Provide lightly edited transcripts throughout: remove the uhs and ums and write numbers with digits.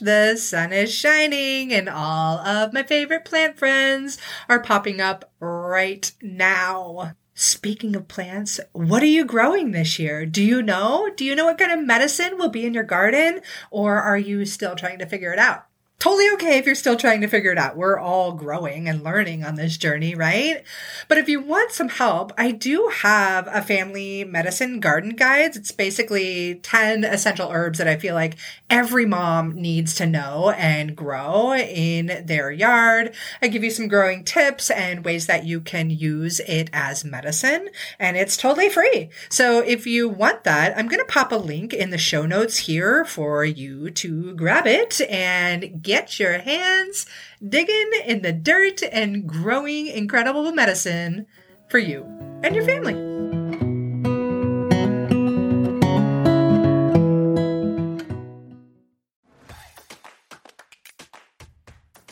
the sun is shining and all of my favorite plant friends are popping up right now. Speaking of plants, what are you growing this year? Do you know? Do you know what kind of medicine will be in your garden, or are you still trying to figure it out? Totally okay if you're still trying to figure it out. We're all growing and learning on this journey, right? But if you want some help, I do have a family medicine garden guides. It's basically 10 essential herbs that I feel like every mom needs to know and grow in their yard. I give you some growing tips and ways that you can use it as medicine, and it's totally free. So if you want that, I'm going to pop a link in the show notes here for you to grab it and get your hands digging in the dirt and growing incredible medicine for you and your family.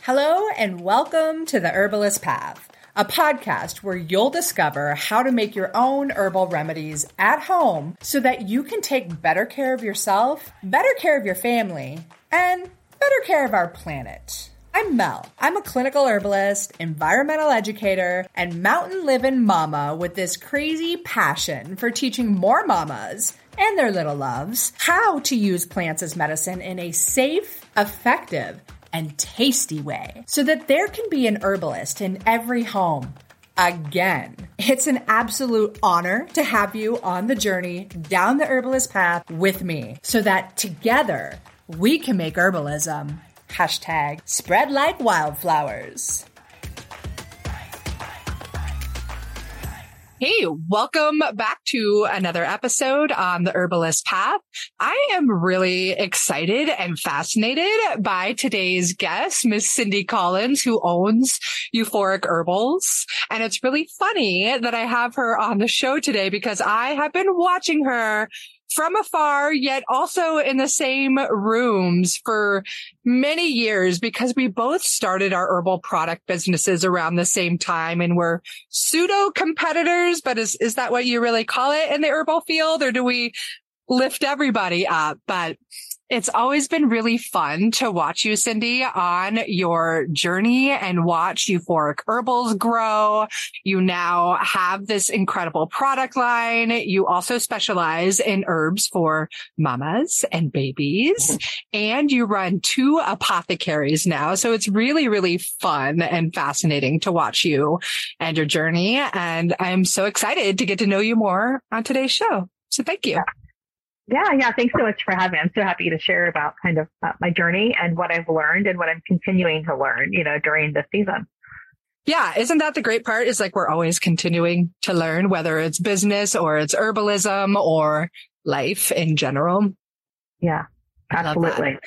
Hello and welcome to The Herbalist's Path, a podcast where you'll discover how to make your own herbal remedies at home so that you can take better care of yourself, better care of your family, and better care of our planet. I'm Mel. I'm a clinical herbalist, environmental educator, and mountain living mama with this crazy passion for teaching more mamas and their little loves how to use plants as medicine in a safe, effective, and tasty way so that there can be an herbalist in every home. Again, it's an absolute honor to have you on the journey down the herbalist path with me so that together we can make herbalism # spread like wildflowers. Hey, welcome back to another episode on The Herbalist's Path. I am really excited and fascinated by today's guest, Miss Cindy Collins, who owns Euphoric Herbals. And it's really funny that I have her on the show today because I have been watching her from afar, yet also in the same rooms for many years because we both started our herbal product businesses around the same time and were pseudo competitors. But is that what you really call it in the herbal field, or do we lift everybody up? But it's always been really fun to watch you, Cindy, on your journey and watch Euphoric Herbals grow. You now have this incredible product line. You also specialize in herbs for mamas and babies, and you run 2 apothecaries now. So it's really, really fun and fascinating to watch you and your journey. And I'm so excited to get to know you more on today's show. So thank you. Yeah. Thanks so much for having me. I'm so happy to share about kind of my journey and what I've learned and what I'm continuing to learn, you know, during this season. Yeah. Isn't that the great part? Is like we're always continuing to learn, whether it's business or it's herbalism or life in general. Yeah, absolutely.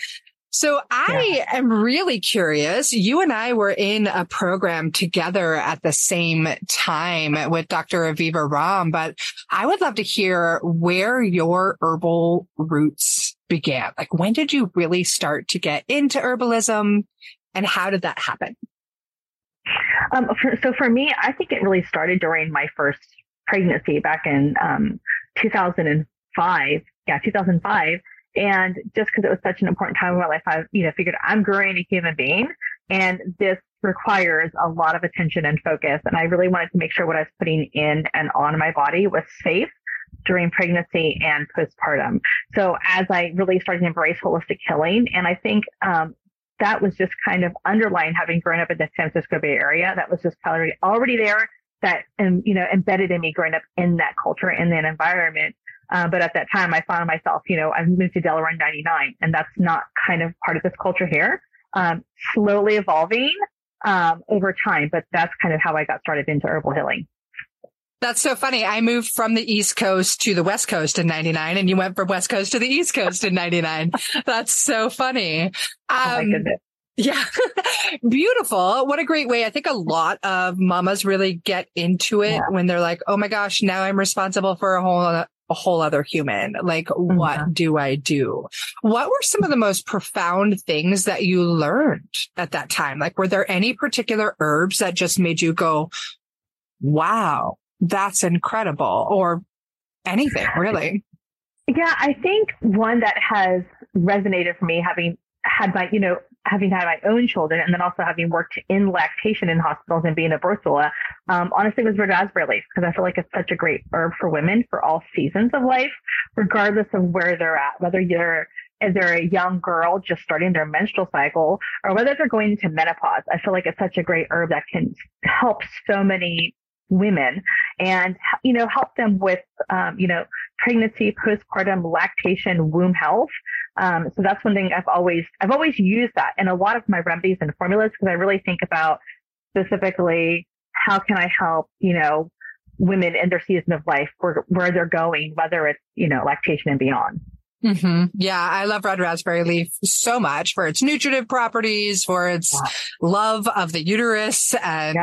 So I am really curious. You and I were in a program together at the same time with Dr. Aviva Romm, but I would love to hear where your herbal roots began. Like, when did you really start to get into herbalism and how did that happen? For me, I think it really started during my first pregnancy back in 2005. Yeah, 2005. And just because it was such an important time in my life, I, figured I'm growing a human being and this requires a lot of attention and focus. And I really wanted to make sure what I was putting in and on my body was safe during pregnancy and postpartum. So as I really started to embrace holistic healing, and I think, that was just kind of underlying having grown up in the San Francisco Bay Area. That was just already there that, and, embedded in me growing up in that culture and that environment. But at that time, I found myself, I moved to Delaware in 99, and that's not kind of part of this culture here, slowly evolving over time. But that's kind of how I got started into herbal healing. That's so funny. I moved from the East Coast to the West Coast in 99, and you went from West Coast to the East Coast in 99. That's so funny. Oh my goodness. Yeah. Beautiful. What a great way. I think a lot of mamas really get into it when they're like, oh my gosh, now I'm responsible for a whole other human. Like, what do I do? What were some of the most profound things that you learned at that time? Like, were there any particular herbs that just made you go, wow, that's incredible, or anything really? Yeah, I think one that has resonated for me, having had my, you know, having had my own children and then also having worked in lactation in hospitals and being a birth doula, honestly, it was red raspberry leaf because I feel like it's such a great herb for women for all seasons of life, regardless of where they're at, whether they're a young girl just starting their menstrual cycle or whether they're going into menopause. I feel like it's such a great herb that can help so many women and, you know, help them with, you know, pregnancy, postpartum, lactation, womb health. So that's one thing I've always used that in a lot of my remedies and formulas, because I really think about specifically how can I help, you know, women in their season of life where they're going, whether it's, you know, lactation and beyond. Mm-hmm. Yeah. I love red raspberry leaf so much for its nutritive properties, for its love of the uterus. And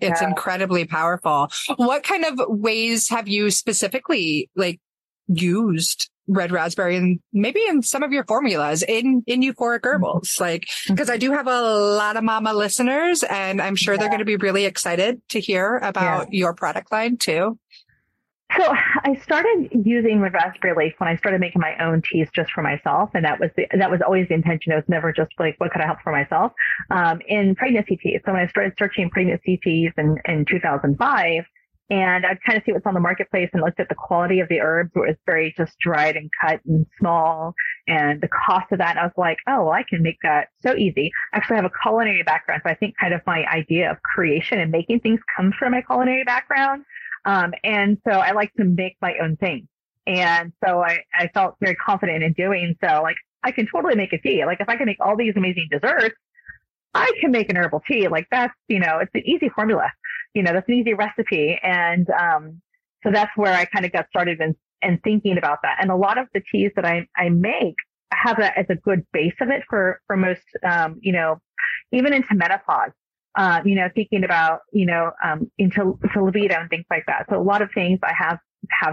it's incredibly powerful. What kind of ways have you specifically like used red raspberry and maybe in some of your formulas in euphoric herbals? Like, because I do have a lot of mama listeners and I'm sure they're going to be really excited to hear about your product line too. So I started using red raspberry leaf when I started making my own teas just for myself. And that was always the intention. It was never just like, what could I help for myself? In pregnancy teas. So when I started searching pregnancy teas in 2005, and I'd kind of see what's on the marketplace and looked at the quality of the herbs, where it was very just dried and cut and small, and the cost of that. And I was like, oh, well, I can make that so easy. Actually, I have a culinary background. So I think kind of my idea of creation and making things comes from my culinary background. And so I like to make my own thing. And so I felt very confident in doing so. Like, I can totally make a tea. Like, if I can make all these amazing desserts, I can make an herbal tea. Like, that's, you know, it's an easy formula. You know, that's an easy recipe. And so that's where I kind of got started in thinking about that. And a lot of the teas that I make have that as a good base of it for most, you know, even into menopause. You know, thinking about, you know, into libido and things like that. So a lot of things I have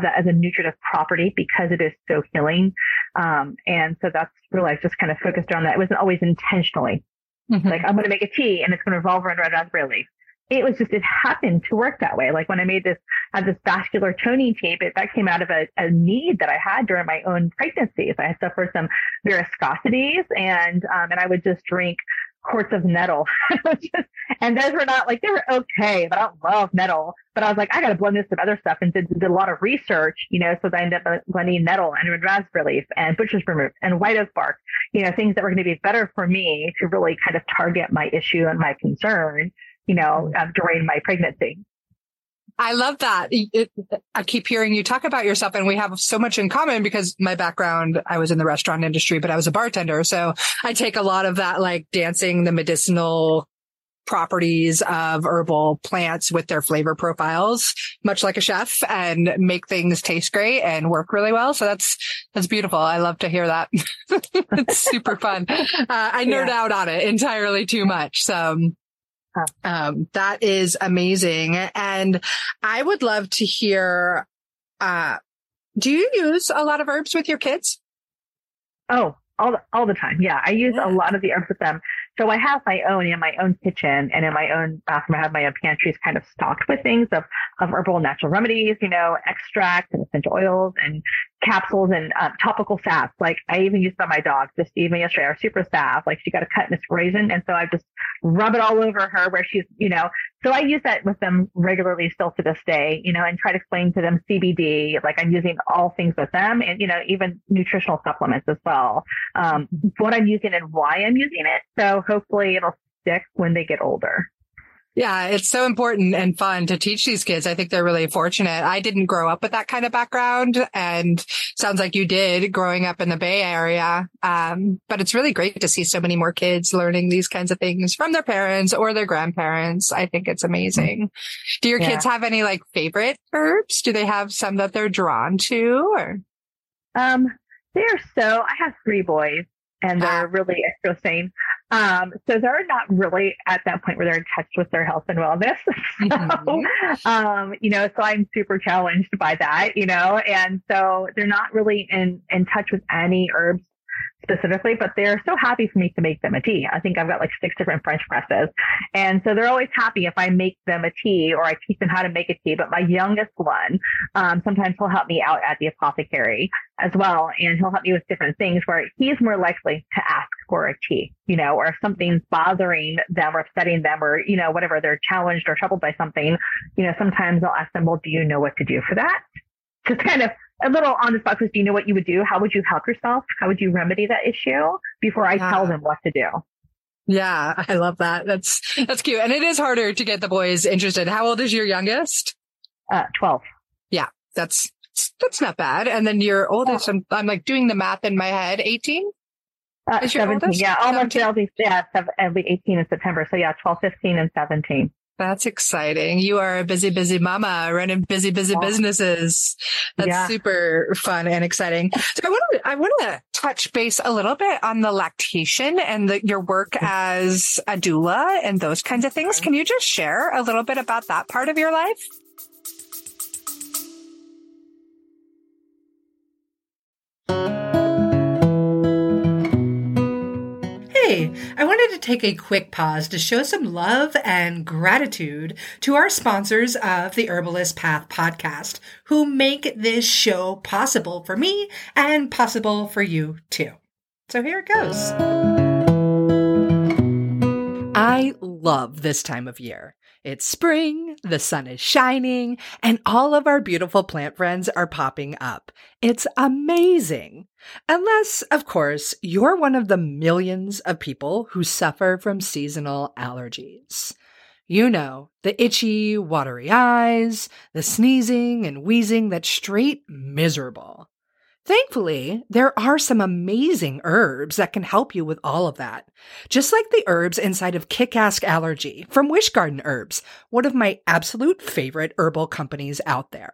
that as a nutritive property because it is so healing. And so that's really, I just kind of focused on that. It wasn't always intentionally like, I'm going to make a tea and it's going to revolve around red raspberry leaf. It was just, it happened to work that way. Like when I made this, I had this vascular toning tape, that came out of a need that I had during my own pregnancies. I had suffered some varicosities and I would just drink quarts of nettle. And those were not like, they were okay, but I don't love nettle. But I was like, I got to blend this with other stuff, and did a lot of research, you know, so that I ended up blending nettle and red raspberry leaf and butcher's root and white oak bark, you know, things that were going to be better for me to really kind of target my issue and my concern, you know, during my pregnancy. I love that. I keep hearing you talk about yourself, and we have so much in common because my background, I was in the restaurant industry, but I was a bartender. So I take a lot of that, like dancing the medicinal properties of herbal plants with their flavor profiles, much like a chef, and make things taste great and work really well. So that's beautiful. I love to hear that. It's super fun. I nerd out on it entirely too much. So that is amazing. And I would love to hear, do you use a lot of herbs with your kids? Oh, all the time. Yeah. I use a lot of the herbs with them. So I have my own in my own kitchen and in my own bathroom. I have my own pantries kind of stocked with things of herbal natural remedies, you know, extracts and essential oils and capsules and topical salves. Like I even used on my dog just even yesterday, our super salve, like she got a cut in this raisin. And so I just rub it all over her where she's, you know, so I use that with them regularly still to this day, you know, and try to explain to them CBD, like I'm using all things with them and, you know, even nutritional supplements as well. What I'm using and why I'm using it. So hopefully it'll stick when they get older. Yeah, it's so important and fun to teach these kids. I think they're really fortunate. I didn't grow up with that kind of background, and sounds like you did growing up in the Bay Area. But it's really great to see so many more kids learning these kinds of things from their parents or their grandparents. I think it's amazing. Do your kids have any like favorite herbs? Do they have some that they're drawn to? Or I have three boys. And they're really extra sane. So they're not really at that point where they're in touch with their health and wellness. So, you know, so I'm super challenged by that, you know, and so they're not really in touch with any herbs specifically, but they're so happy for me to make them a tea. I think I've got like 6 different French presses. And so they're always happy if I make them a tea or I teach them how to make a tea. But my youngest one, sometimes he'll help me out at the apothecary as well. And he'll help me with different things where he's more likely to ask for a tea, you know, or if something's bothering them or upsetting them or, you know, whatever, they're challenged or troubled by something, you know, sometimes I'll ask them, well, do you know what to do for that? Just kind of a little on the spot, because do you know what you would do? How would you help yourself? How would you remedy that issue before I tell them what to do? Yeah, I love that. That's cute. And it is harder to get the boys interested. How old is your youngest? 12. Yeah, that's not bad. And then your oldest, I'm like doing the math in my head, 18? 17. Oldest? Yeah, almost 17. Yeah, I'll be 18 in September. So yeah, 12, 15 and 17. That's exciting. You are a busy, busy mama running busy, busy businesses. That's super fun and exciting. So I want to touch base a little bit on the lactation and your work as a doula and those kinds of things. Can you just share a little bit about that part of your life? I wanted to take a quick pause to show some love and gratitude to our sponsors of the Herbalist's Path podcast, who make this show possible for me and possible for you too. So here it goes. I love this time of year. It's spring, the sun is shining, and all of our beautiful plant friends are popping up. It's amazing. Unless, of course, you're one of the millions of people who suffer from seasonal allergies. You know, the itchy, watery eyes, the sneezing and wheezing that's straight miserable. Thankfully, there are some amazing herbs that can help you with all of that. Just like the herbs inside of Kick Ass Allergy from Wish Garden Herbs, one of my absolute favorite herbal companies out there.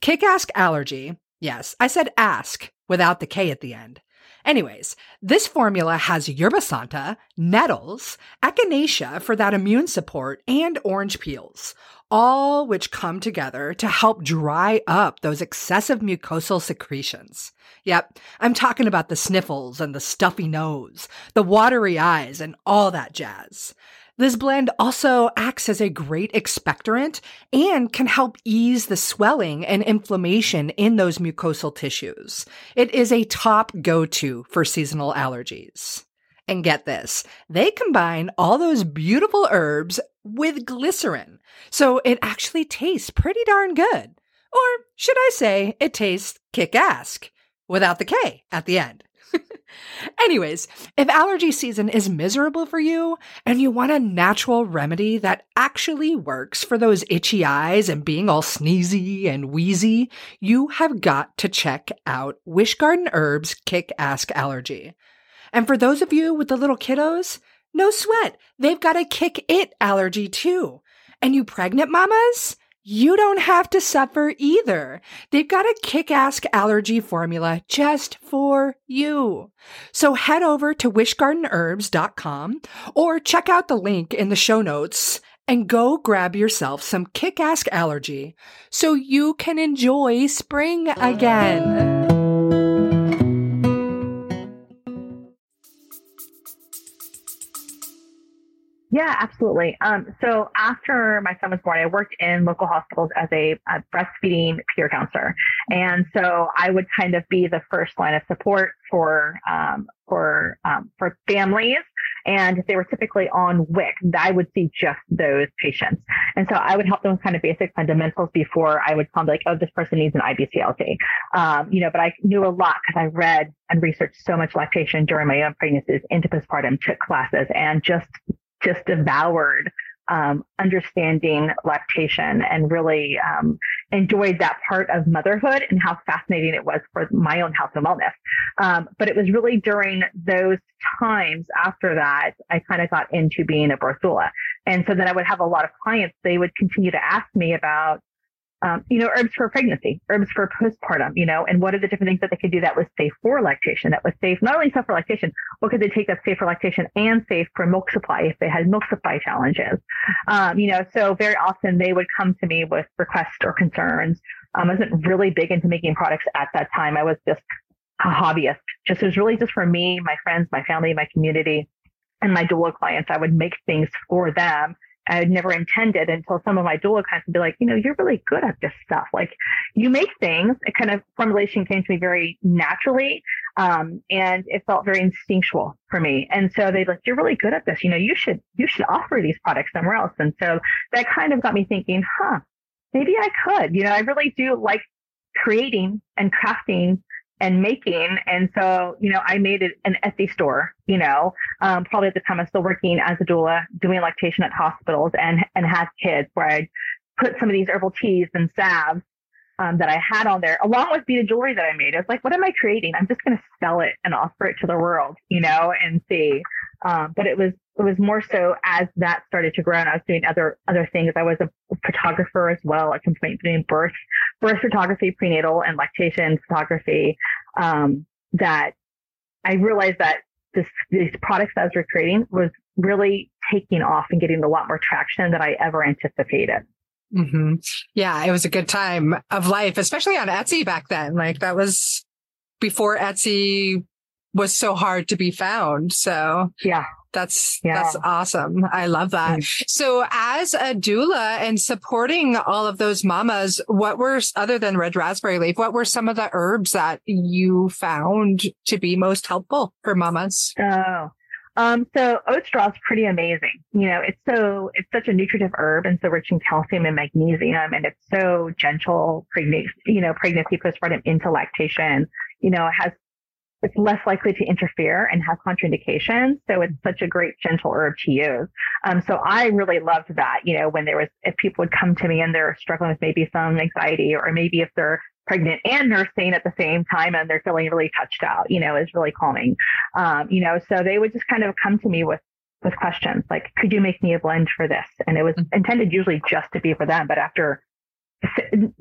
Kick Ass Allergy, yes, I said ask without the K at the end. Anyways, this formula has yerba santa, nettles, echinacea for that immune support, and orange peels, all which come together to help dry up those excessive mucosal secretions. Yep, I'm talking about the sniffles and the stuffy nose, the watery eyes, and all that jazz. This blend also acts as a great expectorant and can help ease the swelling and inflammation in those mucosal tissues. It is a top go-to for seasonal allergies. And get this, they combine all those beautiful herbs with glycerin, so it actually tastes pretty darn good. Or should I say, it tastes kick-ass, without the K at the end. Anyways, if allergy season is miserable for you and you want a natural remedy that actually works for those itchy eyes and being all sneezy and wheezy, you have got to check out Wish Garden Herbs Kick Ass Allergy. And for those of you with the little kiddos, no sweat. They've got a kick it allergy too. And you pregnant mamas? You don't have to suffer either. They've got a kick-ass allergy formula just for you. So head over to wishgardenherbs.com or check out the link in the show notes and go grab yourself some kick-ass allergy so you can enjoy spring again. Yeah, absolutely. So after my son was born, I worked in local hospitals as a breastfeeding peer counselor. And so I would kind of be the first line of support for families. And if they were typically on WIC, I would see just those patients. And so I would help them with kind of basic fundamentals before I would come like, oh, this person needs an IBCLT. You know, but I knew a lot because I read and researched so much lactation during my own pregnancies, into postpartum, took classes, and just devoured understanding lactation, and really enjoyed that part of motherhood and how fascinating it was for my own health and wellness. But it was really during those times after that, I kind of got into being a birth doula. And so then I would have a lot of clients, they would continue to ask me about, you know, herbs for pregnancy, herbs for postpartum, you know, and what are the different things that they could do that was safe for lactation, that was safe, not only safe for lactation, what could they take that's safe for lactation and safe for milk supply if they had milk supply challenges. You know, so very often they would come to me with requests or concerns. I wasn't really big into making products at that time. I was just a hobbyist. Just, it was really just for me, my friends, my family, my community, and my doula clients. I would make things for them. I had never intended until some of my doula clients would be like, you know, you're really good at this stuff. Like, you make things. It kind of, formulation came to me very naturally. And it felt very instinctual for me. And so they'd like, you're really good at this. You know, you should offer these products somewhere else. And so that kind of got me thinking, maybe I could, you know, I really do like creating and crafting and making. And so, you know, I made it an Etsy store, you know, probably at the time I was still working as a doula, doing lactation at hospitals and had kids, where I'd put some of these herbal teas and salves that I had on there, along with beaded jewelry that I made. I was like, what am I creating? I'm just going to sell it and offer it to the world, you know, and see. But it was more so as that started to grow and I was doing other things. I was a photographer as well. I continued doing birth photography, prenatal and lactation photography, that I realized that these products that I was creating was really taking off and getting a lot more traction than I ever anticipated. Mm-hmm. Yeah. It was a good time of life, especially on Etsy back then. Like, that was before Etsy was so hard to be found. So yeah. That's awesome. I love that. Mm-hmm. So as a doula and supporting all of those mamas, what were, other than red raspberry leaf, what were some of the herbs that you found to be most helpful for mamas? So oat straw is pretty amazing. You know, it's such a nutritive herb and so rich in calcium and magnesium, and it's so gentle, pregnancy, postpartum into lactation. You know, it's less likely to interfere and have contraindications. So it's such a great gentle herb to use. So I really loved that, you know, if people would come to me and they're struggling with maybe some anxiety, or maybe if they're pregnant and nursing at the same time and they're feeling really touched out, you know, is really calming. You know, so they would just kind of come to me with questions like, could you make me a blend for this? And it was intended usually just to be for them, but after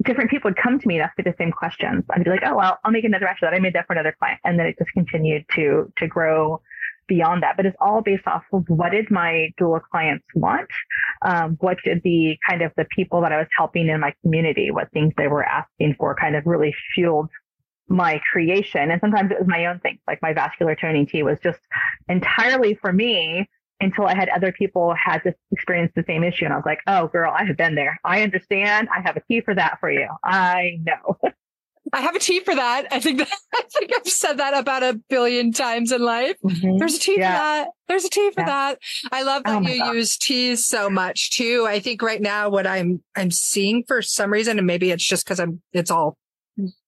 different people would come to me and ask me the same questions. I'd be like, oh, well, I'll make another batch of that. I made that for another client. And then it just continued to grow beyond that. But it's all based off of, what did my doula clients want? What did the kind of the people that I was helping in my community, what things they were asking for, kind of really fueled my creation. And sometimes it was my own things, like my vascular toning tea was just entirely for me, until I had other people had this experience, the same issue. And I was like, oh girl, I have been there. I understand. I have a tea for that for you. I know. I have a tea for that. I think I've said that about 1 billion times in life. Mm-hmm. There's a tea for that. There's a tea for that. I love that you use teas so much too. I think right now what I'm seeing for some reason, and maybe it's just because it's all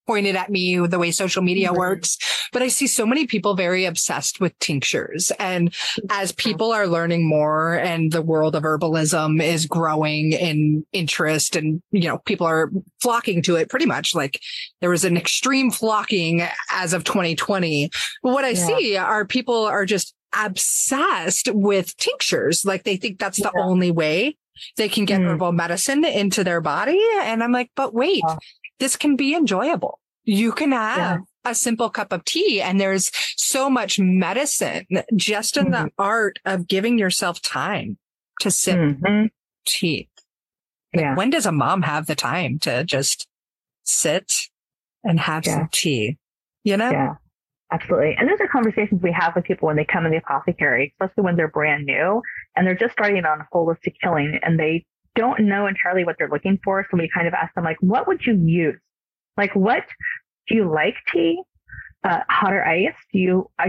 pointed at me the way social media works, but I see so many people very obsessed with tinctures. And as people are learning more and the world of herbalism is growing in interest, and, you know, people are flocking to it pretty much. Like, there was an extreme flocking as of 2020. What I see are people are just obsessed with tinctures. Like, they think that's the only way they can get herbal medicine into their body. And I'm like, but wait, this can be enjoyable. You can have a simple cup of tea, and there's so much medicine just in the art of giving yourself time to sip tea. Yeah. Like, when does a mom have the time to just sit and have some tea? You know? Yeah, absolutely. And those are conversations we have with people when they come in the apothecary, especially when they're brand new and they're just starting on holistic healing and they don't know entirely what they're looking for. So we kind of ask them, like, what would you use? Like, what do you like? Tea, hot or iced? Do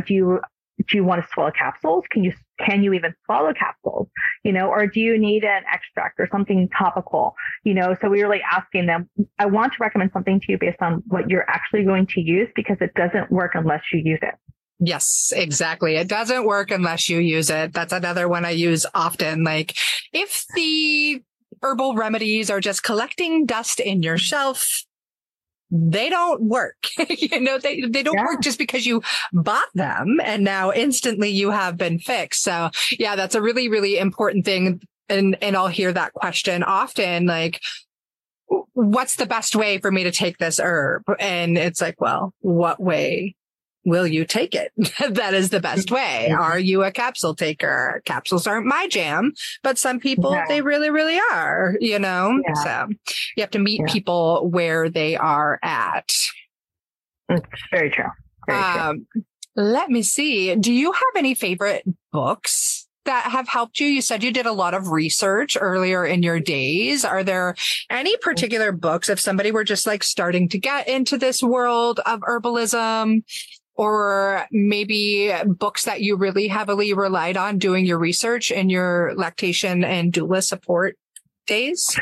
you want to swallow capsules? Can you even swallow capsules? You know, or do you need an extract or something topical? You know, so we're really asking them, I want to recommend something to you based on what you're actually going to use, because it doesn't work unless you use it. Yes, exactly. It doesn't work unless you use it. That's another one I use often. Like, if the herbal remedies are just collecting dust in your shelf, they don't work. You know, they don't work just because you bought them and now instantly you have been fixed. So yeah, that's a really, really important thing. And I'll hear that question often, like, what's the best way for me to take this herb? And it's like, well, what way will you take it? That is the best way. Are you a capsule taker? Capsules aren't my jam, but some people, they really, really are, you know? Yeah. So you have to meet people where they are at. It's very true. Very true. Let me see. Do you have any favorite books that have helped you? You said you did a lot of research earlier in your days. Are there any particular books if somebody were just like starting to get into this world of herbalism, or maybe books that you really heavily relied on doing your research in your lactation and doula support days?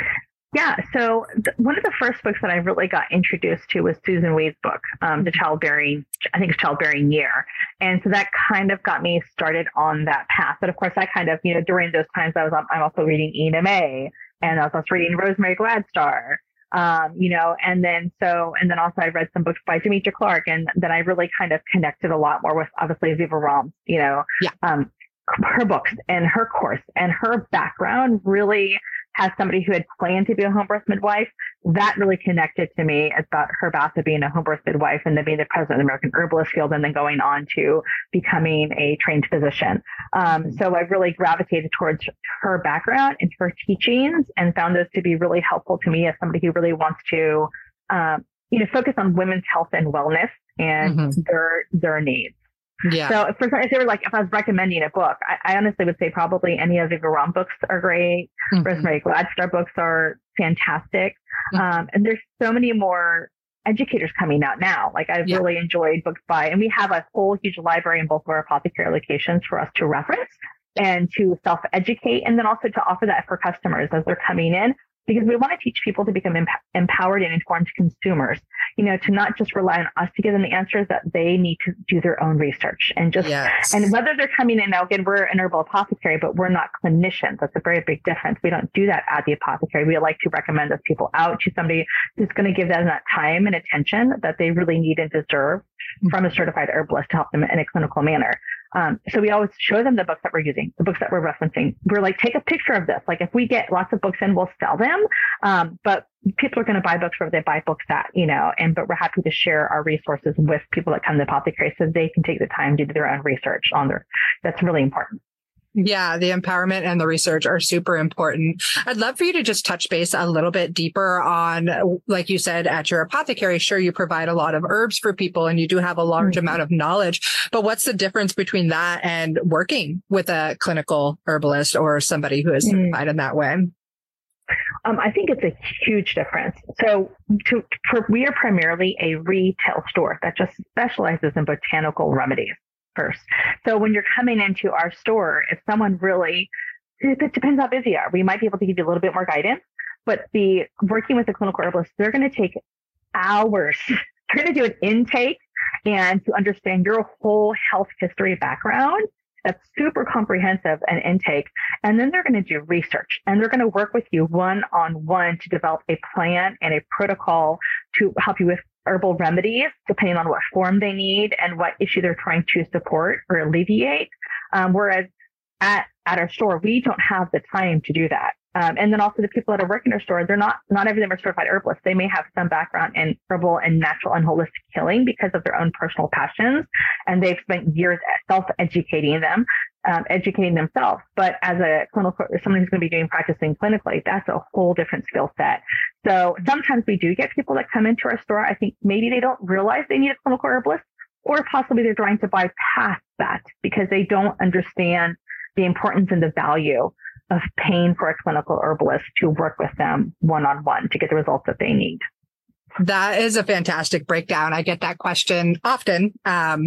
Yeah. So one of the first books that I really got introduced to was Susan Wade's book, The Childbearing, I think it's Childbearing Year. And so that kind of got me started on that path. But of course, I kind of, you know, during those times I was, I'm also reading Ena May, and I was also reading Rosemary Gladstar, you know, and then so, and then also I read some books by Demetria Clark. And then I really kind of connected a lot more with obviously Aviva Romm, you know, her books and her course and her background really, as somebody who had planned to be a home birth midwife, that really connected to me about her path of being a home birth midwife and then being the president of the American Herbalist Guild and then going on to becoming a trained physician. So I really gravitated towards her background and her teachings and found those to be really helpful to me as somebody who really wants to, you know, focus on women's health and wellness and their needs. Yeah. So for, if they were like, if I was recommending a book, I honestly would say probably any of the Aviva Romm books are great. Rosemary Gladstar books are fantastic. And there's so many more educators coming out now. Like I've really enjoyed books by, and we have a whole huge library in both of our apothecary locations for us to reference and to self-educate. And then also to offer that for customers as they're coming in, because we want to teach people to become empowered and informed consumers, you know, to not just rely on us to give them the answers, that they need to do their own research and just, and whether they're coming in now, again, we're an herbal apothecary, but we're not clinicians. That's a very big difference. We don't do that at the apothecary. We like to recommend those people out to somebody who's going to give them that time and attention that they really need and deserve from a certified herbalist to help them in a clinical manner. So we always show them the books that we're using, the books that we're referencing. We're like, take a picture of this. Like if we get lots of books in, we'll sell them. But people are going to buy books where they buy books at, you know, and, but we're happy to share our resources with people that come to the apothecary so they can take the time to do their own research on their, that's really important. Yeah, the empowerment and the research are super important. I'd love for you to just touch base a little bit deeper on, like you said, at your apothecary, sure, you provide a lot of herbs for people and you do have a large amount of knowledge, but what's the difference between that and working with a clinical herbalist or somebody who is certified in that way? I think it's a huge difference. So we are primarily a retail store that just specializes in botanical remedies. First. So when you're coming into our store, if someone really, it depends how busy you are, we might be able to give you a little bit more guidance, but the working with the clinical herbalist, they're going to take hours. They're going to do an intake and to understand your whole health history background. That's super comprehensive an intake. And then they're going to do research and they're going to work with you one-on-one to develop a plan and a protocol to help you with herbal remedies, depending on what form they need and what issue they're trying to support or alleviate. Whereas at our store, we don't have the time to do that. And then also the people that are working at our store, they're not every of them are certified herbalists. They may have some background in herbal and natural and holistic healing because of their own personal passions. And they've spent years self-educating them, educating themselves. But as a clinical, someone who's going to be doing practicing clinically, that's a whole different skill set. So sometimes we do get people that come into our store. I think maybe they don't realize they need a clinical herbalist, or possibly they're trying to bypass that because they don't understand the importance and the value of paying for a clinical herbalist to work with them one-on-one to get the results that they need. That is a fantastic breakdown. I get that question often, as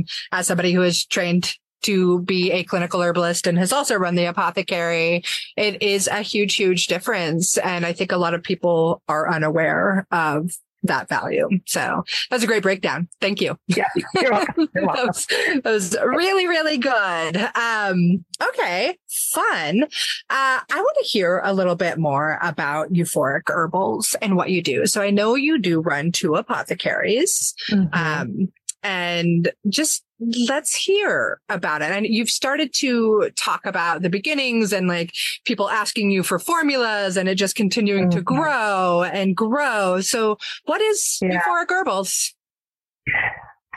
somebody who is trained to be a clinical herbalist and has also run the apothecary. It is a huge, huge difference. And I think a lot of people are unaware of that value. So that's a great breakdown. Thank you. Yeah, you're welcome. You're welcome. That was really, really good. Okay, fun. I want to hear a little bit more about Euphoric Herbals and what you do. So I know you do run two apothecaries. And just let's hear about it. And you've started to talk about the beginnings and like people asking you for formulas and it just continuing to grow and grow. So what is Euphoric Herbals?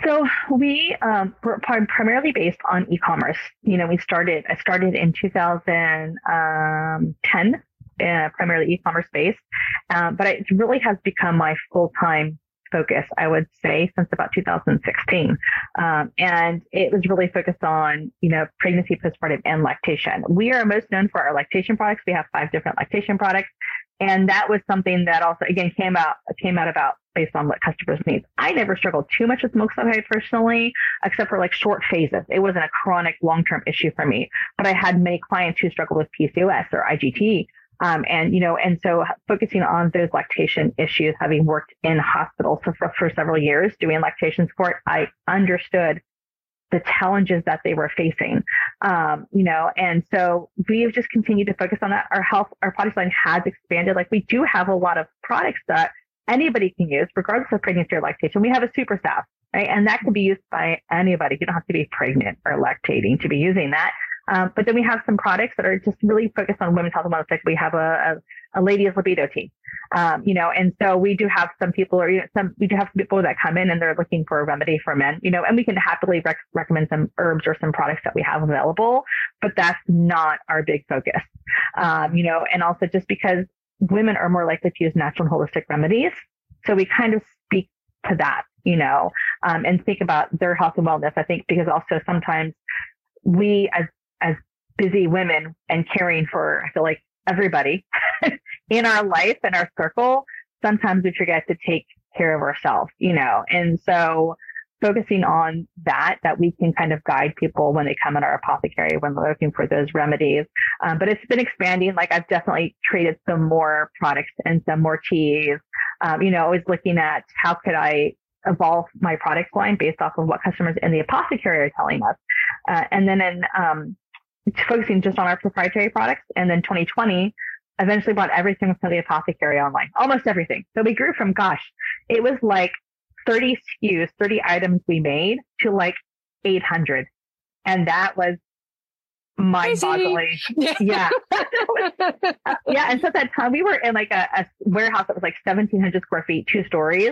So we were primarily based on e-commerce. You know, I started in 2010, primarily e-commerce based, but it really has become my full-time focus, I would say, since about 2016. And it was really focused on, you know, pregnancy, postpartum, and lactation. We are most known for our lactation products. We have 5 different lactation products. And that was something that also, again, came out about based on what customers need. I never struggled too much with milk supply personally, except for like short phases. It wasn't a chronic long-term issue for me, but I had many clients who struggled with PCOS or IGT. And, you know, and so focusing on those lactation issues, having worked in hospitals for several years doing lactation support, I understood the challenges that they were facing. You know, and so we've just continued to focus on that. Our health, our product line has expanded. Like we do have a lot of products that anybody can use regardless of pregnancy or lactation. We have a super salve, right? And that can be used by anybody. You don't have to be pregnant or lactating to be using that. But then we have some products that are just really focused on women's health and wellness. Like we have a ladies libido tea, you know, and so we do have some people, or you know, we do have some people that come in and they're looking for a remedy for men, you know, and we can happily recommend some herbs or some products that we have available, but that's not our big focus, you know, and also just because women are more likely to use natural and holistic remedies, so we kind of speak to that, you know, and think about their health and wellness. I think because also sometimes we as busy women and caring for, I feel like everybody in our life and our circle, sometimes we forget to take care of ourselves, you know? And so focusing on that we can kind of guide people when they come in our apothecary, when they're looking for those remedies. But it's been expanding. Like I've definitely created some more products and some more teas, you know, always looking at how could I evolve my product line based off of what customers in the apothecary are telling us. And then in, focusing just on our proprietary products. And then 2020 eventually bought everything from the apothecary online, almost everything. So we grew from, gosh, it was like 30 SKUs, 30 items we made to like 800. And that was mind-boggling. Yeah. Yeah. And so at that time we were in like a warehouse that was like 1,700 square feet, 2 stories.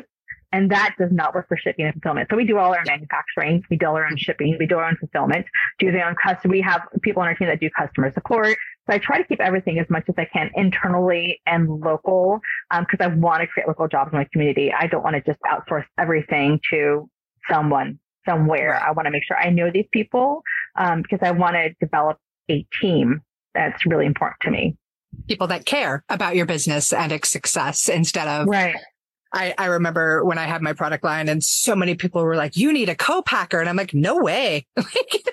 And that does not work for shipping and fulfillment. So we do all our manufacturing. We do all our own shipping. We do our own fulfillment. Do their own custom. We have people on our team that do customer support. So I try to keep everything as much as I can internally and local, because I want to create local jobs in my community. I don't want to just outsource everything to someone somewhere. Right. I want to make sure I know these people, because I want to develop a team. That's really important to me. People that care about your business and its success instead of... Right. I remember when I had my product line and so many people were like, you need a co-packer. And I'm like, no way.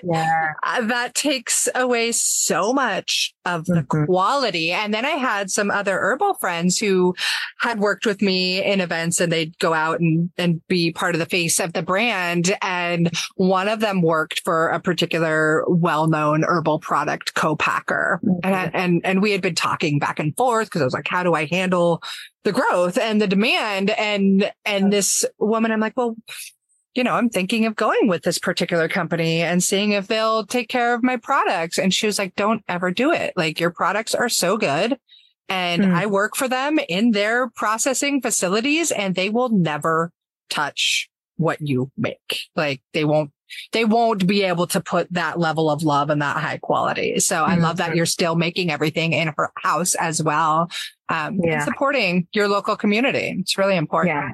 Yeah. That takes away so much of the quality. And then I had some other herbal friends who had worked with me in events and they'd go out and be part of the face of the brand. And one of them worked for a particular well-known herbal product co-packer. Mm-hmm. And we had been talking back and forth because I was like, how do I handle the growth and the demand? And this woman, I'm like, well, you know, I'm thinking of going with this particular company and seeing if they'll take care of my products. And she was like, don't ever do it. Like your products are so good. And I work for them in their processing facilities and they will never touch what you make. Like they won't be able to put that level of love and that high quality. So I love that you're still making everything in her house as well. And supporting your local community. It's really important. Yeah.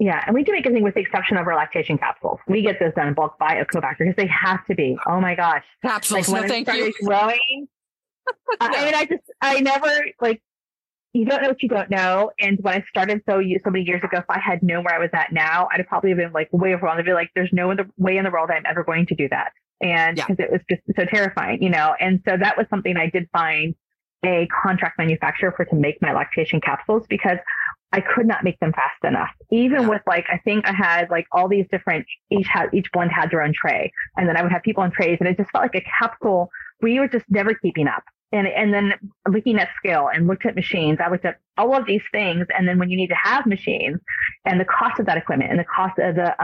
Yeah. And we do make a thing with the exception of our lactation capsules. We get those done in bulk by a co-packer because they have to be. Oh my gosh. Capsules. Like no, thank you. Growing, I never you don't know what you don't know. And when I started so many years ago, if I had known where I was at now, I'd have probably been like way overwhelmed. I'd be like, there's no way in the world I'm ever going to do that. And because it was just so terrifying, you know? And so that was something I did find a contract manufacturer to make my lactation capsules because I could not make them fast enough. Even with like, I think I had like all these different, each blend had their own tray. And then I would have people on trays and it just felt like a capsule where you were just never keeping up. And then looking at scale and looked at machines, I looked at all of these things. And then when you need to have machines and the cost of that equipment and the cost of the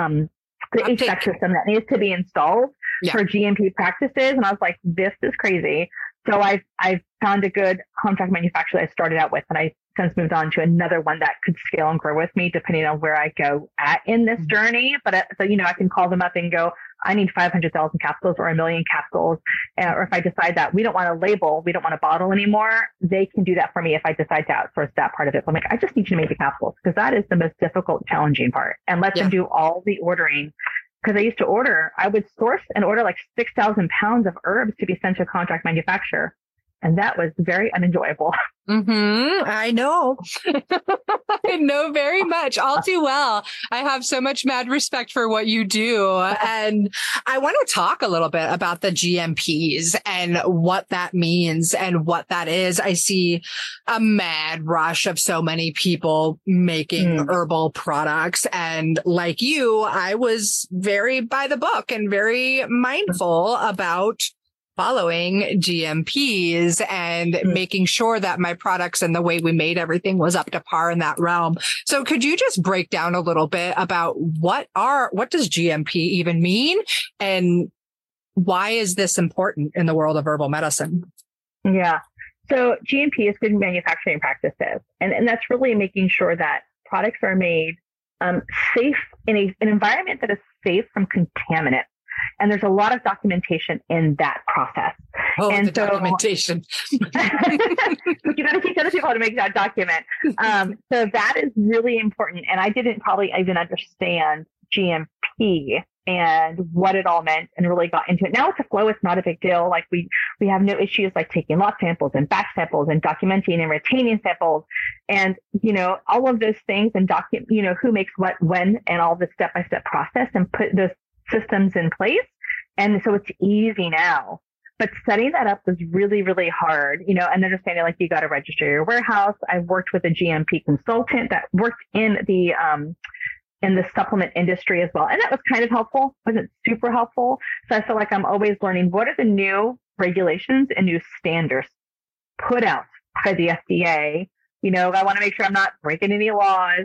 HVAC system that needs to be installed for GMP practices. And I was like, this is crazy. So I've found a good contract manufacturer that I started out with, and I since moved on to another one that could scale and grow with me, depending on where I go at in this journey. But so, you know, I can call them up and go, I need 500,000 capsules or 1 million capsules. Or if I decide that we don't want to label, we don't want to bottle anymore, they can do that for me if I decide to outsource that part of it. So I'm like, I just need you to make the capsules, because that is the most difficult, challenging part, and let them do all the ordering. Because I used to order, I would source and order like 6,000 pounds of herbs to be sent to a contract manufacturer. And that was very unenjoyable. Mm-hmm. I know. I know very much. All too well. I have so much mad respect for what you do. And I want to talk a little bit about the GMPs and what that means and what that is. I see a mad rush of so many people making herbal products. And like you, I was very by the book and very mindful about following GMPs and making sure that my products and the way we made everything was up to par in that realm. So could you just break down a little bit about what does GMP even mean, and why is this important in the world of herbal medicine? Yeah. So GMP is Good Manufacturing Practices. And that's really making sure that products are made safe in an environment that is safe from contaminants. And there's a lot of documentation in that process. Oh, and the documentation. You got to teach other people how to make that document. So that is really important. And I didn't probably even understand GMP and what it all meant, and really got into it. Now it's a flow. It's not a big deal. Like we have no issues like taking lot samples and batch samples and documenting and retaining samples and, all of those things, and who makes what, when, and all the step-by-step process, and put those systems in place. And so it's easy now, but setting that up was really, really hard, and understanding, like, you got to register your warehouse. I worked with a GMP consultant that worked in the supplement industry as well. And that was kind of helpful, wasn't super helpful. So I feel like I'm always learning, what are the new regulations and new standards put out by the FDA? I want to make sure I'm not breaking any laws.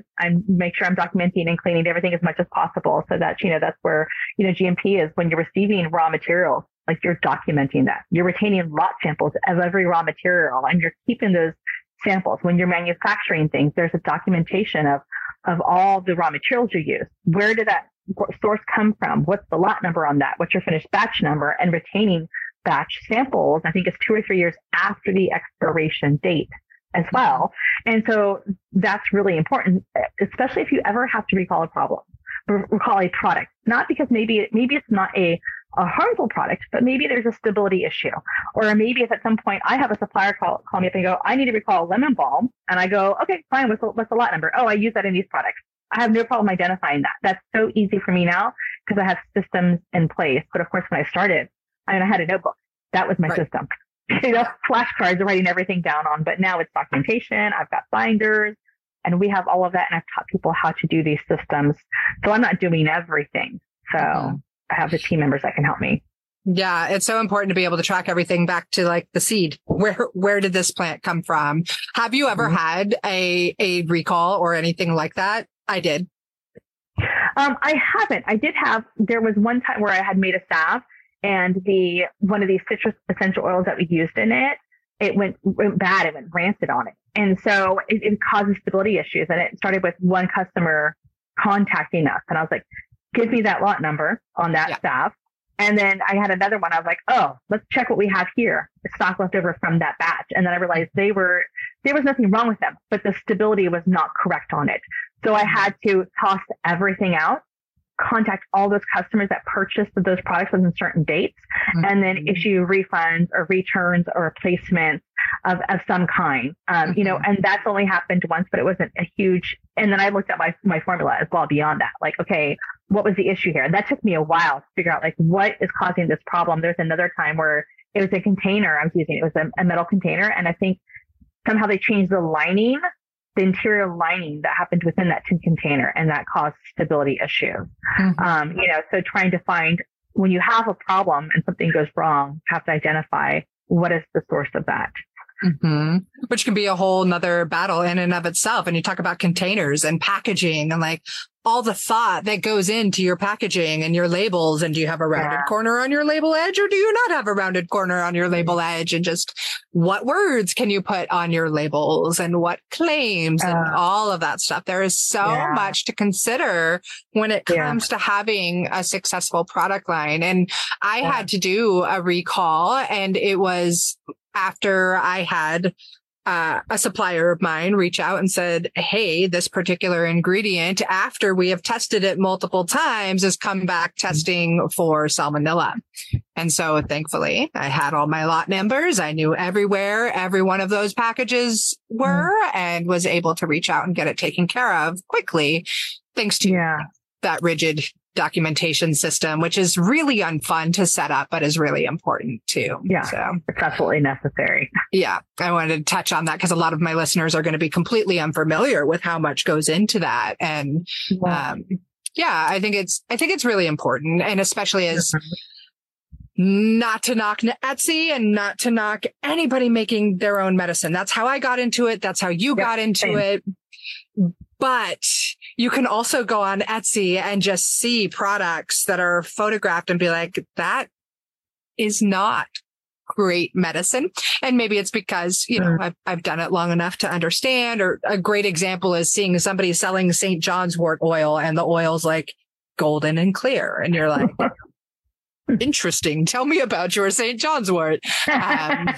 Make sure I'm documenting and cleaning everything as much as possible, so that, that's where, GMP is when you're receiving raw materials, like you're documenting that. You're retaining lot samples of every raw material, and you're keeping those samples. When you're manufacturing things, there's a documentation of all the raw materials you use. Where did that source come from? What's the lot number on that? What's your finished batch number? And retaining batch samples, I think it's 2 or 3 years after the expiration date as well. And so that's really important, especially if you ever have to recall recall a product, not because maybe it's not a harmful product, but maybe there's a stability issue. Or maybe if at some point I have a supplier call me up and go, I need to recall a lemon balm. And I go, okay, fine. What's the lot number? Oh, I use that in these products. I have no problem identifying that. That's so easy for me now because I have systems in place. But of course, when I started, I had a notebook. That was my system. Flashcards are writing everything down on, but now it's documentation. I've got binders, and we have all of that. And I've taught people how to do these systems. So I'm not doing everything. So I have the team members that can help me. Yeah. It's so important to be able to track everything back to, like, the seed. Where did this plant come from? Have you ever had a recall or anything like that? I did. I haven't. I did have, there was one time where I had made a salve, and one of these citrus essential oils that we used in it, it went bad. It went rancid on it. And so it causes stability issues. And it started with one customer contacting us. And I was like, give me that lot number on that salve. And then I had another one. I was like, oh, let's check what we have here. The stock left over from that batch. And then I realized there was nothing wrong with them, but the stability was not correct on it. So I had to toss everything out, contact all those customers that purchased those products within certain dates, and then issue refunds or returns or replacements of some kind. And that's only happened once, but it wasn't a huge. And then I looked at my formula as well beyond that, like, okay, what was the issue here? And that took me a while to figure out, like, what is causing this problem. There's another time where it was a container I was using. It was a metal container. And I think somehow they changed the interior lining that happened within that tin container, and that caused stability issues. So trying to find, when you have a problem and something goes wrong, have to identify what is the source of that. Which can be a whole nother battle in and of itself. And you talk about containers and packaging and, like, all the thought that goes into your packaging and your labels. And do you have a rounded corner on your label edge, or do you not have a rounded corner on your label edge? And just what words can you put on your labels and what claims and all of that stuff. There is so much to consider when it comes to having a successful product line. And I had to do a recall, and it was after I had a supplier of mine reach out and said, hey, this particular ingredient, after we have tested it multiple times, has come back testing for salmonella. And so thankfully I had all my lot numbers. I knew everywhere every one of those packages were and was able to reach out and get it taken care of quickly, thanks to that rigid documentation system, which is really unfun to set up, but is really important too. Yeah. So it's absolutely necessary. Yeah. I wanted to touch on that because a lot of my listeners are going to be completely unfamiliar with how much goes into that. And I think it's really important. And especially as not to knock Etsy and not to knock anybody making their own medicine. That's how I got into it. That's how you got into it. But you can also go on Etsy and just see products that are photographed and be like, that is not great medicine. And maybe it's because, you know, I've done it long enough to understand. Or a great example is seeing somebody selling St. John's wort oil, and the oil's like golden and clear. And you're like, interesting. Tell me about your St. John's wort. So just,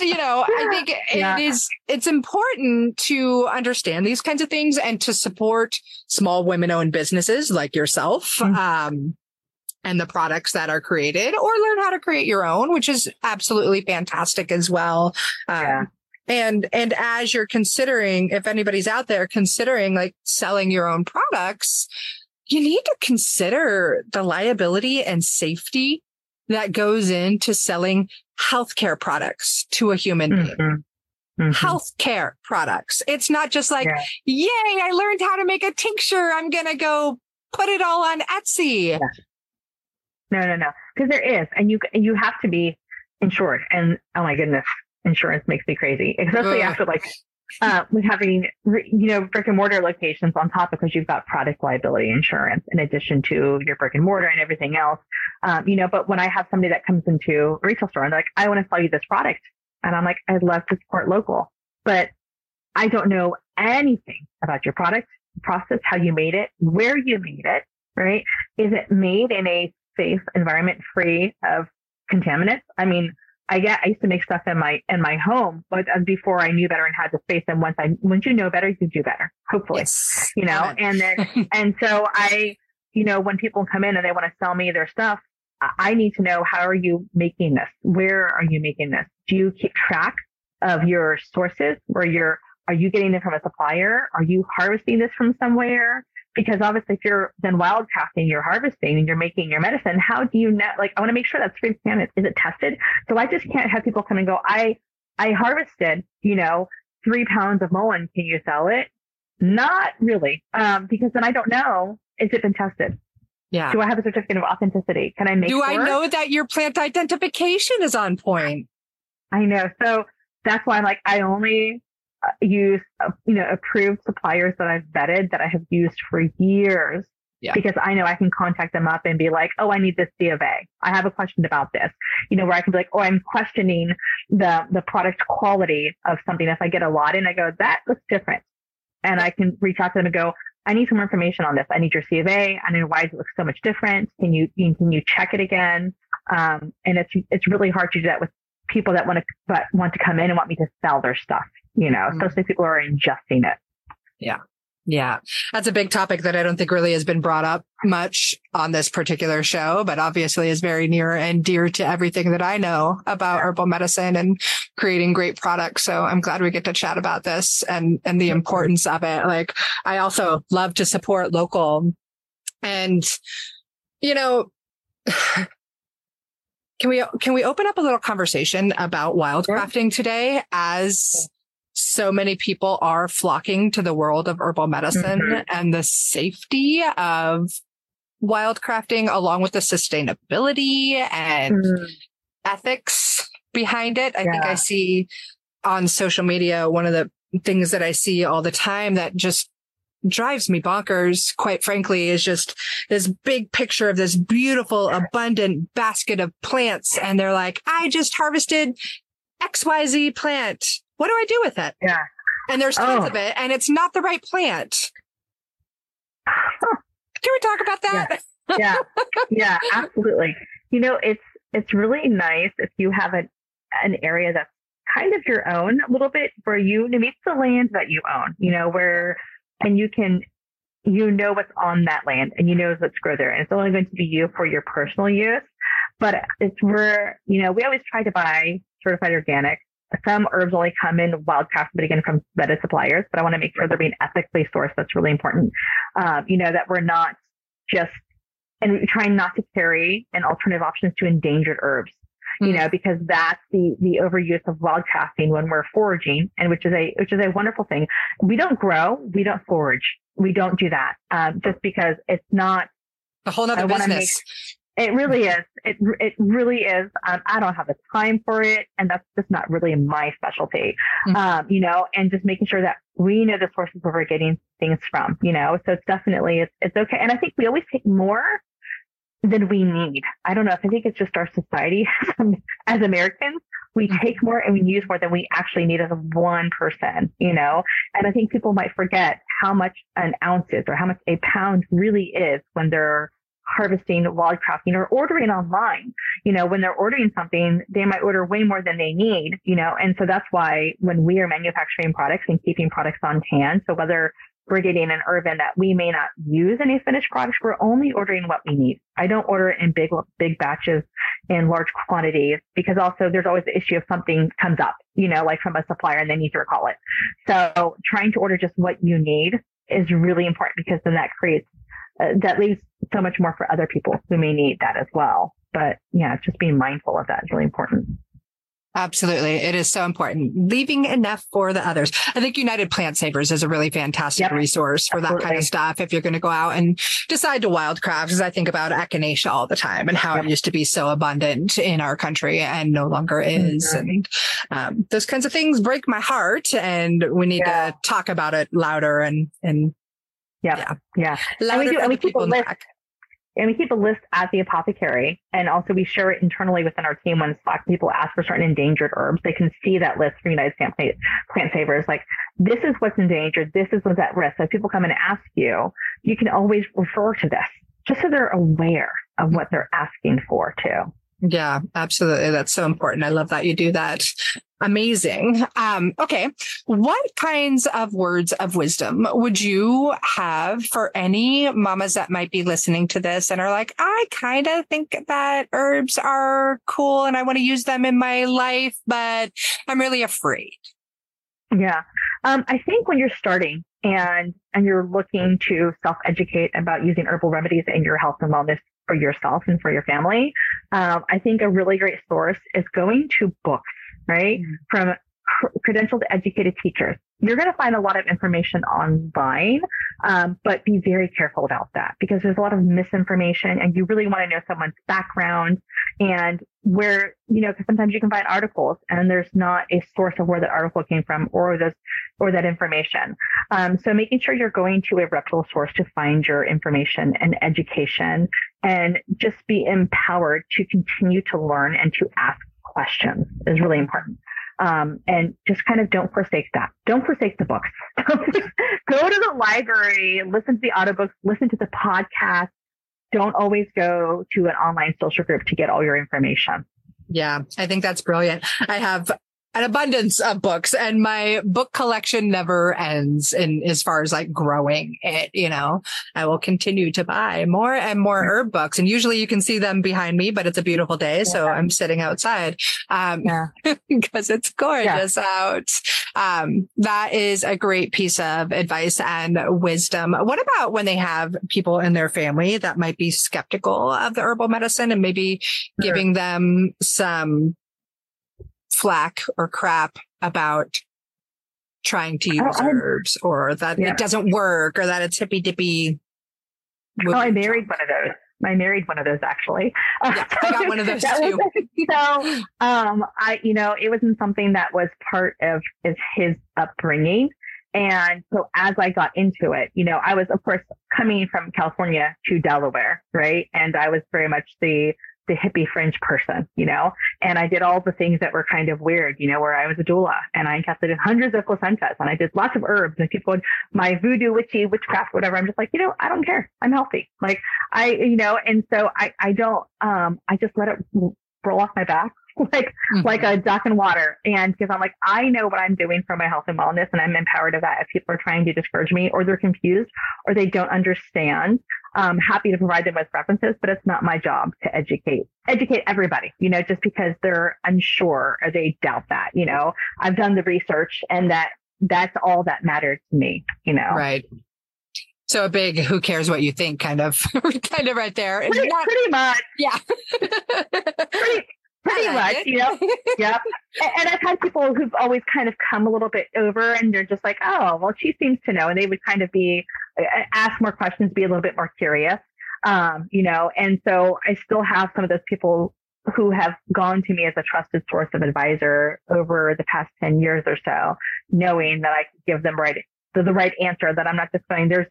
you know, I think it's important to understand these kinds of things and to support small women-owned businesses like yourself, and the products that are created, or learn how to create your own, which is absolutely fantastic as well. And as you're considering, if anybody's out there considering like selling your own products, you need to consider the liability and safety that goes into selling healthcare products to a human being. Healthcare products. It's not just like, yay, I learned how to make a tincture. I'm going to go put it all on Etsy. Yeah. No. Because there is, and you have to be insured. And oh my goodness, insurance makes me crazy, especially after like with having, you know, brick and mortar locations on top, because you've got product liability insurance in addition to your brick and mortar and everything else. You know, but when I have somebody that comes into a retail store and they're like, I want to sell you this product. And I'm like, I'd love to support local, but I don't know anything about your product, process, how you made it, where you made it, right? Is it made in a safe environment free of contaminants? I mean, I used to make stuff in my home, but before I knew better and had the space. And once you know better, you do better, hopefully, you know, and then, and so I, you know, when people come in and they want to sell me their stuff, I need to know, how are you making this? Where are you making this? Do you keep track of your sources, or are you getting it from a supplier? Are you harvesting this from somewhere? Because obviously if you're then wildcrafting, you're harvesting and you're making your medicine, how do you know, like, I want to make sure that's free of contaminants. Is it tested? So I just can't have people come and go, I harvested, you know, 3 pounds of mullein. Can you sell it? Not really. Because then I don't know, is it been tested? Yeah. Do I have a certificate of authenticity? Can I make sure? Do I know that your plant identification is on point? I know. So that's why I'm like, I only use, you know, approved suppliers that I've vetted, that I have used for years, because I know I can contact them up and be like, oh, I need this C of A. I have a question about this, you know, where I can be like, oh, I'm questioning the product quality of something. If I get a lot in, I go, that looks different. And I can reach out to them and go, I need some more information on this. I need your C of A. I know, why does it look so much different? Can you check it again? And it's really hard to do that with people that want to come in and want me to sell their stuff, you know, especially people who are ingesting it. Yeah. Yeah. That's a big topic that I don't think really has been brought up much on this particular show, but obviously is very near and dear to everything that I know about herbal medicine and creating great products. So I'm glad we get to chat about this and the importance of it. Like, I also love to support local, and, you know, Can we open up a little conversation about wildcrafting today, as so many people are flocking to the world of herbal medicine and the safety of wildcrafting, along with the sustainability and ethics behind it. I think I see on social media, one of the things that I see all the time that just drives me bonkers, quite frankly, is just this big picture of this beautiful, abundant basket of plants. And they're like, I just harvested XYZ plant. What do I do with it? Yeah. And there's tons of it, and it's not the right plant. Can we talk about that? Yeah. Yeah, absolutely. You know, it's really nice if you have an area that's kind of your own a little bit, where you meet the land that you own, you know, where, and you can, you know, what's on that land and you know what's grow there. And it's only going to be you for your personal use, but it's where, you know, we always try to buy certified organic. Some herbs only come in wildcraft, but again, from vetted suppliers, but I want to make sure they're being ethically sourced. That's really important. You know, that we're not just, and trying not to carry an alternative options to endangered herbs. You know, because that's the overuse of wildcrafting when we're foraging, and which is a wonderful thing. We don't grow, we don't forage, we don't do that, just because it's not a whole other business. It really is. It really is. I don't have the time for it, and that's just not really my specialty. Mm-hmm. You know, and just making sure that we know the sources where we're getting things from. You know, so it's definitely it's okay. And I think we always take more than we need. I don't know. I think it's just our society as Americans, we take more and we use more than we actually need as one person, you know? And I think people might forget how much an ounce is or how much a pound really is when they're harvesting, wildcrafting, or ordering online. You know, when they're ordering something, they might order way more than they need, you know? And so that's why when we are manufacturing products and keeping products on hand, so whether we're getting an herb in that we may not use in a finished product, we're only ordering what we need. I don't order it in big batches in large quantities, because also there's always the issue of something comes up, you know, like from a supplier, and they need to recall it. So trying to order just what you need is really important, because then that creates, that leaves so much more for other people who may need that as well. But yeah, just being mindful of that is really important. Absolutely. It is so important. Leaving enough for the others. I think United Plant Savers is a really fantastic resource for that kind of stuff. If you're going to go out and decide to wildcraft, because I think about echinacea all the time and how it used to be so abundant in our country and no longer is. Mm-hmm. And those kinds of things break my heart, and we need to talk about it louder and louder. And we keep a list. And we keep a list at the apothecary, and also we share it internally within our team. When people ask for certain endangered herbs, they can see that list from United Plant Savers. Like, this is what's endangered. This is what's at risk. So if people come and ask you, you can always refer to this, just so they're aware of what they're asking for too. Yeah, absolutely. That's so important. I love that you do that. Amazing. Okay. What kinds of words of wisdom would you have for any mamas that might be listening to this and are like, I kind of think that herbs are cool and I want to use them in my life, but I'm really afraid? Yeah. I think when you're starting and you're looking to self-educate about using herbal remedies in your health and wellness for yourself and for your family, I think a really great source is going to books. Right? Mm-hmm. From credentialed, educated teachers. You're going to find a lot of information online, but be very careful about that, because there's a lot of misinformation, and you really want to know someone's background and where, you know, because sometimes you can find articles and there's not a source of where that article came from or that information. So making sure you're going to a reputable source to find your information and education, and just be empowered to continue to learn and to ask questions is really important. And just kind of don't forsake that. Don't forsake the books. Go to the library, listen to the audiobooks, listen to the podcast. Don't always go to an online social group to get all your information. Yeah, I think that's brilliant. I have an abundance of books, and my book collection never ends. And as far as like growing it, you know, I will continue to buy more and more herb books. And usually you can see them behind me, but it's a beautiful day. Yeah. So I'm sitting outside, because it's gorgeous out. That is a great piece of advice and wisdom. What about when they have people in their family that might be skeptical of the herbal medicine, and maybe giving them some flack or crap about trying to use herbs, or that it doesn't work, or that it's hippy dippy? Oh, I married one of those. Actually. Yeah, I got one of those too. So, it wasn't something that was part of his upbringing. And so as I got into it, you know, I was, of course, coming from California to Delaware, right? And I was very much the hippie fringe person, you know, and I did all the things that were kind of weird, you know, where I was a doula and I encapsulated hundreds of placentas and I did lots of herbs and keep going, my voodoo, witchy, witchcraft, whatever. I'm just like, you know, I don't care. I'm healthy. Like I, you know, and so I don't, I just let it roll off my back like a duck in water. And because I'm like, I know what I'm doing for my health and wellness and I'm empowered of that. If people are trying to discourage me or they're confused or they don't understand, I'm happy to provide them with references, but it's not my job to educate everybody, you know, just because they're unsure or they doubt that, you know, I've done the research and that's all that matters to me, you know? Right. So a big, who cares what you think kind of right there. Pretty much. Yeah. Pretty much, you know? Yep. And I've had people who've always kind of come a little bit over and they're just like, oh, well, she seems to know. And they would kind of be, ask more questions, be a little bit more curious, you know? And so I still have some of those people who have gone to me as a trusted source of advisor over the past 10 years or so, knowing that I could give them the right answer, that I'm not just going, there's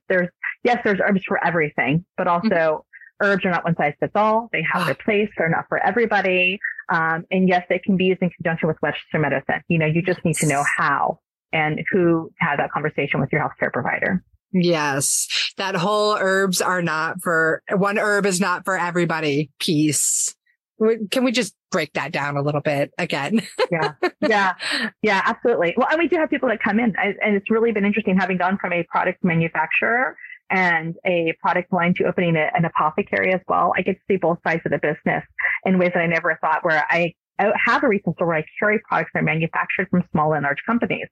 herbs for everything, but also herbs are not one size fits all. They have their place. They're not for everybody. And yes, they can be used in conjunction with Western medicine. You know, you just need to know how and who to have that conversation with your healthcare provider. Yes. That whole herbs are not for one herb is not for everybody piece. Can we just break that down a little bit again? Yeah, absolutely. Well, and we do have people that come in and it's really been interesting having gone from a product manufacturer and a product line to opening an apothecary as well. I get to see both sides of the business in ways that I never thought, where I have a resource where I carry products that are manufactured from small and large companies,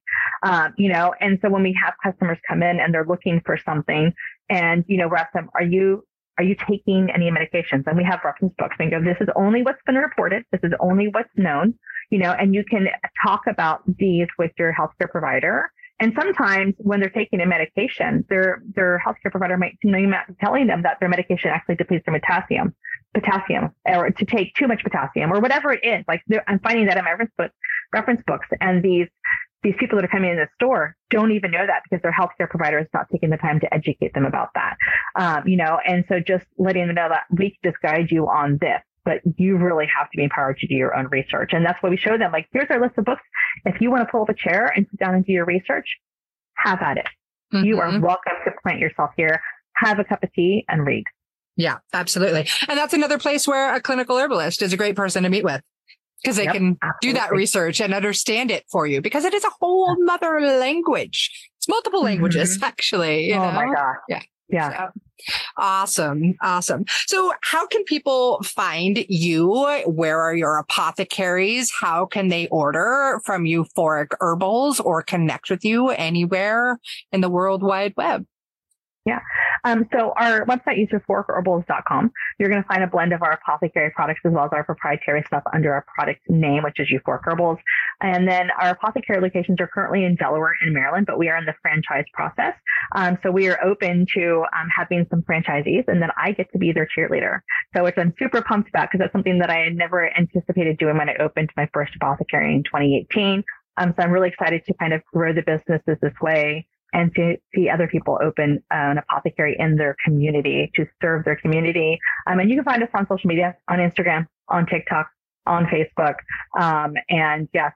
you know, and so when we have customers come in and they're looking for something and, you know, we ask them, are you taking any medications? And we have reference books and go, this is only what's been reported. This is only what's known, you know, and you can talk about these with your healthcare provider. And sometimes when they're taking a medication, their healthcare provider might be telling them that their medication actually depletes their potassium, or to take too much potassium or whatever it is. Like I'm finding that in my reference books, and these people that are coming in the store don't even know that because their healthcare provider is not taking the time to educate them about that. You know, and so just letting them know that we can just guide you on this, but you really have to be empowered to do your own research. And that's why we show them, like, here's our list of books. If you want to pull up a chair and sit down and do your research, have at it. Mm-hmm. You are welcome to plant yourself here, have a cup of tea and read. Yeah, absolutely. And that's another place where a clinical herbalist is a great person to meet with, because they can do that research and understand it for you, because it is a whole other language. It's multiple languages, actually. You know? My God. Yeah. Yeah. So, awesome. So how can people find you? Where are your apothecaries? How can they order from Euphoric Herbals or connect with you anywhere in the World Wide Web? Yeah. So our website is euphoricherbals.com. You're going to find a blend of our apothecary products as well as our proprietary stuff under our product name, which is Euphoric Herbals. And then our apothecary locations are currently in Delaware and Maryland, but we are in the franchise process. So we are open to having some franchisees, and then I get to be their cheerleader. So which I'm super pumped about, because that's something that I had never anticipated doing when I opened my first apothecary in 2018. So I'm really excited to kind of grow the businesses this way, and to see other people open an apothecary in their community to serve their community. And you can find us on social media, on Instagram, on TikTok, on Facebook.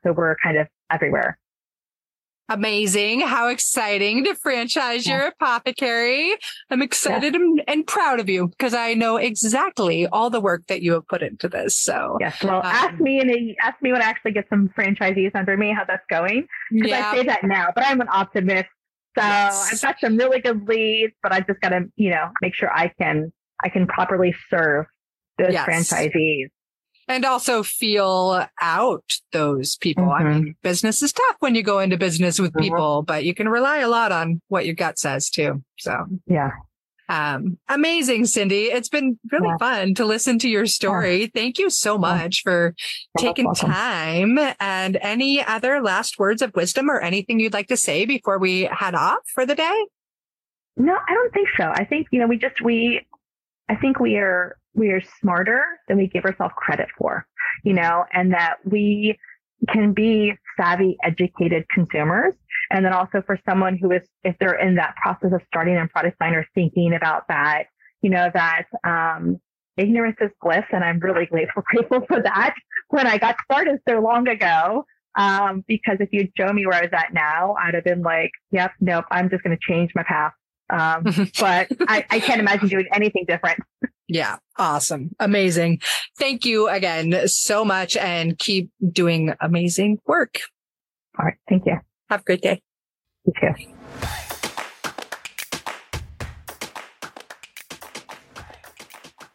So we're kind of everywhere. Amazing. How exciting to franchise your apothecary. I'm excited and proud of you, because I know exactly all the work that you have put into this. So ask me when I actually get some franchisees under me, how that's going. Because I say that now, but I'm an optimist. So I've got some really good leads, but I've just got to, you know, make sure I can properly serve those franchisees. And also feel out those people. I mean, business is tough when you go into business with people, but you can rely a lot on what your gut says too. So amazing, Cindy. It's been really fun to listen to your story. Thank you so much for taking time. And any other last words of wisdom or anything you'd like to say before we head off for the day? No, I don't think so. I think, you know, we are smarter than we give ourselves credit for, you know, and that we can be savvy, educated consumers. And then also for someone who is, if they're in that process of starting a product line or thinking about that, you know, that ignorance is bliss. And I'm really grateful for that when I got started so long ago. Because if you'd show me where I was at now, I'd have been like, yep, nope, I'm just going to change my path. But I can't imagine doing anything different. Yeah. Awesome. Amazing. Thank you again so much, and keep doing amazing work. All right. Thank you. Have a great day. You too.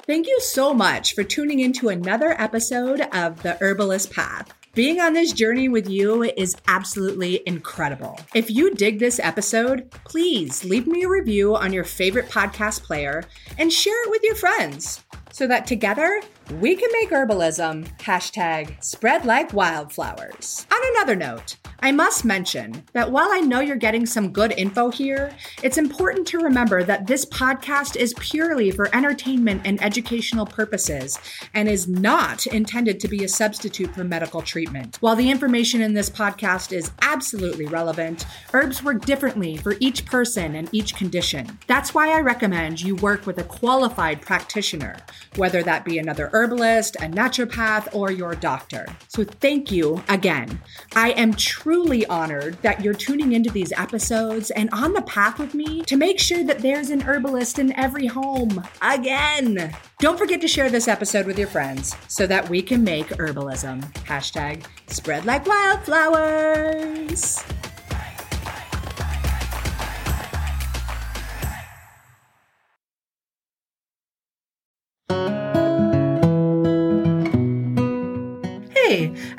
Thank you so much for tuning into another episode of The Herbalist's Path. Being on this journey with you is absolutely incredible. If you dig this episode, please leave me a review on your favorite podcast player and share it with your friends so that together we can make herbalism # spread like wildflowers. On another note, I must mention that while I know you're getting some good info here, it's important to remember that this podcast is purely for entertainment and educational purposes and is not intended to be a substitute for medical treatment. While the information in this podcast is absolutely relevant, herbs work differently for each person and each condition. That's why I recommend you work with a qualified practitioner, whether that be another herbalist, a naturopath, or your doctor. So thank you again. I am truly honored that you're tuning into these episodes and on the path with me to make sure that there's an herbalist in every home. Again, don't forget to share this episode with your friends so that we can make herbalism # spread like wildflowers.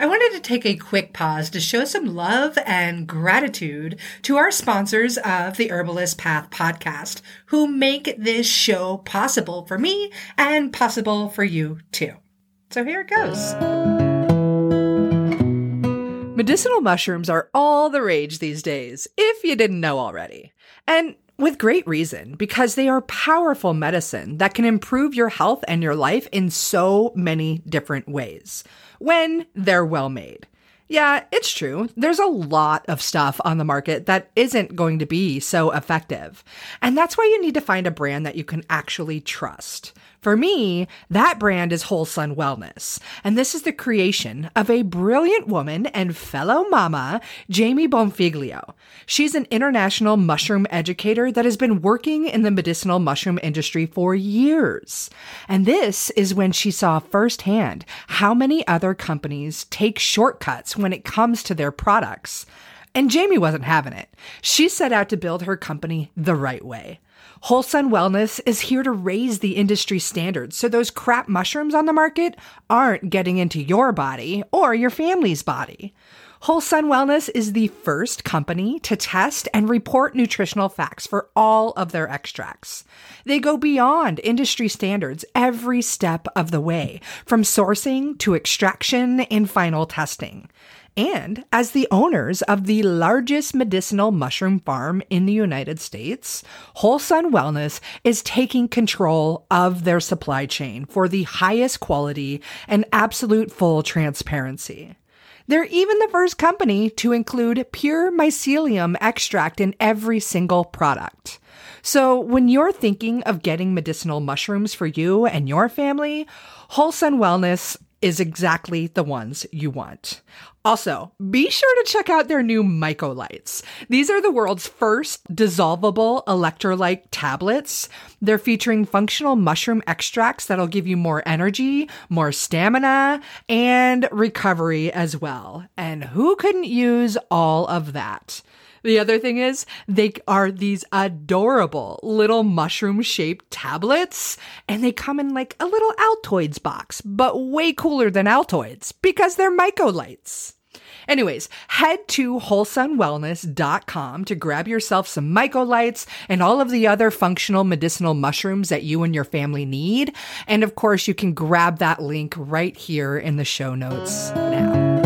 I wanted to take a quick pause to show some love and gratitude to our sponsors of the Herbalist's Path podcast, who make this show possible for me and possible for you too. So here it goes. Medicinal mushrooms are all the rage these days, if you didn't know already. And with great reason, because they are powerful medicine that can improve your health and your life in so many different ways, when they're well made. Yeah, it's true. There's a lot of stuff on the market that isn't going to be so effective. And that's why you need to find a brand that you can actually trust. For me, that brand is Whole Sun Wellness, and this is the creation of a brilliant woman and fellow mama, Jamie Bonfiglio. She's an international mushroom educator that has been working in the medicinal mushroom industry for years. And this is when she saw firsthand how many other companies take shortcuts when it comes to their products. And Jamie wasn't having it. She set out to build her company the right way. Whole Sun Wellness is here to raise the industry standards so those crap mushrooms on the market aren't getting into your body or your family's body. Whole Sun Wellness is the first company to test and report nutritional facts for all of their extracts. They go beyond industry standards every step of the way, from sourcing to extraction and final testing. And as the owners of the largest medicinal mushroom farm in the United States, Whole Sun Wellness is taking control of their supply chain for the highest quality and absolute full transparency. They're even the first company to include pure mycelium extract in every single product. So when you're thinking of getting medicinal mushrooms for you and your family, Whole Sun Wellness is exactly the ones you want. Also, be sure to check out their new Mycolites. These are the world's first dissolvable electrolyte tablets. They're featuring functional mushroom extracts that'll give you more energy, more stamina, and recovery as well. And who couldn't use all of that? The other thing is, they are these adorable little mushroom-shaped tablets, and they come in like a little Altoids box, but way cooler than Altoids because they're Mycolites. Anyways, head to wholesunwellness.com to grab yourself some Mycolites and all of the other functional medicinal mushrooms that you and your family need. And of course, you can grab that link right here in the show notes now.